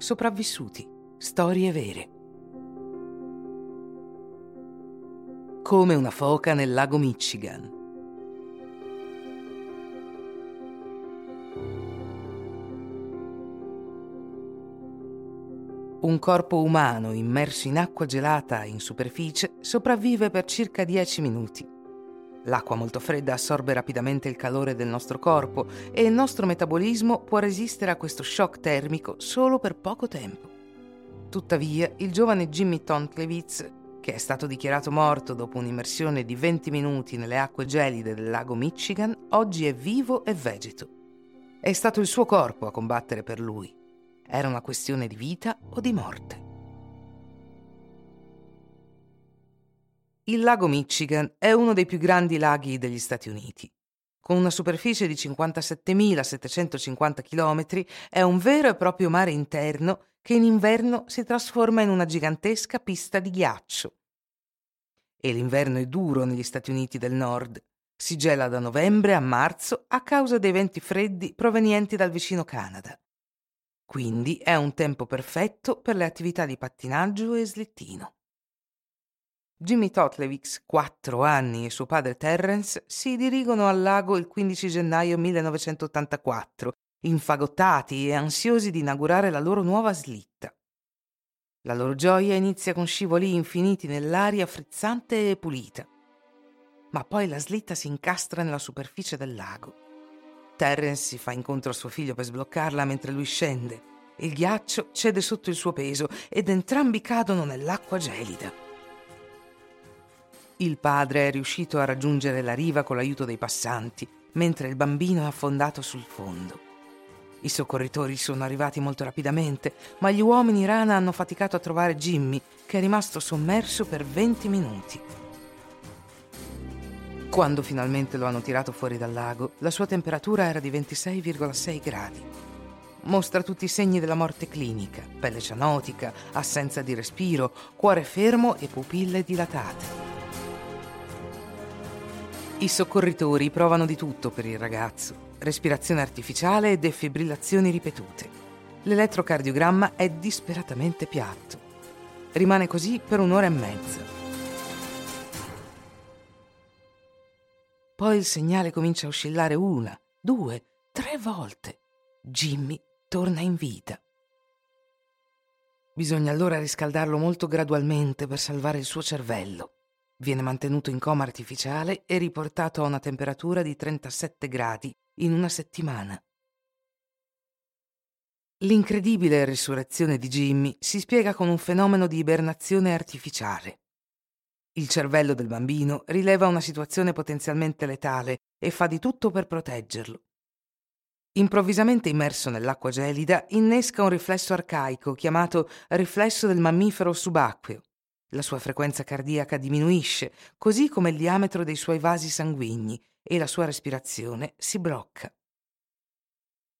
sopravvissuti, storie vere. Come una foca nel lago Michigan. Un corpo umano immerso in acqua gelata in superficie sopravvive per circa 10 minuti. L'acqua molto fredda assorbe rapidamente il calore del nostro corpo e il nostro metabolismo può resistere a questo shock termico solo per poco tempo. Tuttavia, il giovane Jimmy Tontlevitz, che è stato dichiarato morto dopo un'immersione di 20 minuti nelle acque gelide del lago Michigan, oggi è vivo e vegeto. È stato il suo corpo a combattere per lui. Era una questione di vita o di morte. Il lago Michigan è uno dei più grandi laghi degli Stati Uniti. Con una superficie di 57.750 chilometri, è un vero e proprio mare interno che in inverno si trasforma in una gigantesca pista di ghiaccio. E l'inverno è duro negli Stati Uniti del Nord. Si gela da novembre a marzo a causa dei venti freddi provenienti dal vicino Canada. Quindi è un tempo perfetto per le attività di pattinaggio e slittino. Jimmy Tontlevitz, 4 anni, e suo padre Terrence si dirigono al lago il 15 gennaio 1984, infagottati e ansiosi di inaugurare la loro nuova slitta. La loro gioia inizia con scivoli infiniti nell'aria frizzante e pulita. Ma poi la slitta si incastra nella superficie del lago. Terrence si fa incontro a suo figlio per sbloccarla mentre lui scende. Il ghiaccio cede sotto il suo peso ed entrambi cadono nell'acqua gelida. Il padre è riuscito a raggiungere la riva con l'aiuto dei passanti, mentre il bambino è affondato sul fondo. I soccorritori sono arrivati molto rapidamente, ma gli uomini rana hanno faticato a trovare Jimmy, che è rimasto sommerso per 20 minuti. Quando finalmente lo hanno tirato fuori dal lago, la sua temperatura era di 26,6 gradi. Mostra tutti i segni della morte clinica: pelle cianotica, assenza di respiro, cuore fermo e pupille dilatate. I soccorritori provano di tutto per il ragazzo: respirazione artificiale e defibrillazioni ripetute. L'elettrocardiogramma è disperatamente piatto. Rimane così per un'ora e mezza. Poi il segnale comincia a oscillare 1, 2, 3 volte. Jimmy torna in vita. Bisogna allora riscaldarlo molto gradualmente per salvare il suo cervello. Viene mantenuto in coma artificiale e riportato a una temperatura di 37 gradi in una settimana. L'incredibile risurrezione di Jimmy si spiega con un fenomeno di ibernazione artificiale. Il cervello del bambino rileva una situazione potenzialmente letale e fa di tutto per proteggerlo. Improvvisamente immerso nell'acqua gelida, innesca un riflesso arcaico chiamato riflesso del mammifero subacqueo. La sua frequenza cardiaca diminuisce, così come il diametro dei suoi vasi sanguigni, e la sua respirazione si blocca.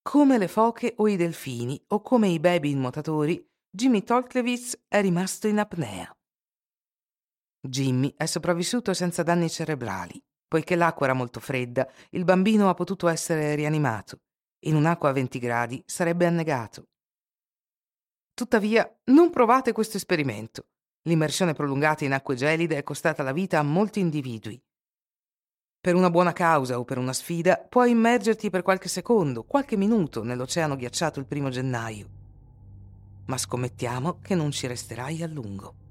Come le foche o i delfini, o come i baby nuotatori, Jimmy Tontlevitz è rimasto in apnea. Jimmy è sopravvissuto senza danni cerebrali. Poiché l'acqua era molto fredda, il bambino ha potuto essere rianimato. In un'acqua a 20 gradi sarebbe annegato. Tuttavia, non provate questo esperimento. L'immersione prolungata in acque gelide è costata la vita a molti individui. Per una buona causa o per una sfida, puoi immergerti per qualche secondo, qualche minuto nell'oceano ghiacciato il 1° gennaio. Ma scommettiamo che non ci resterai a lungo.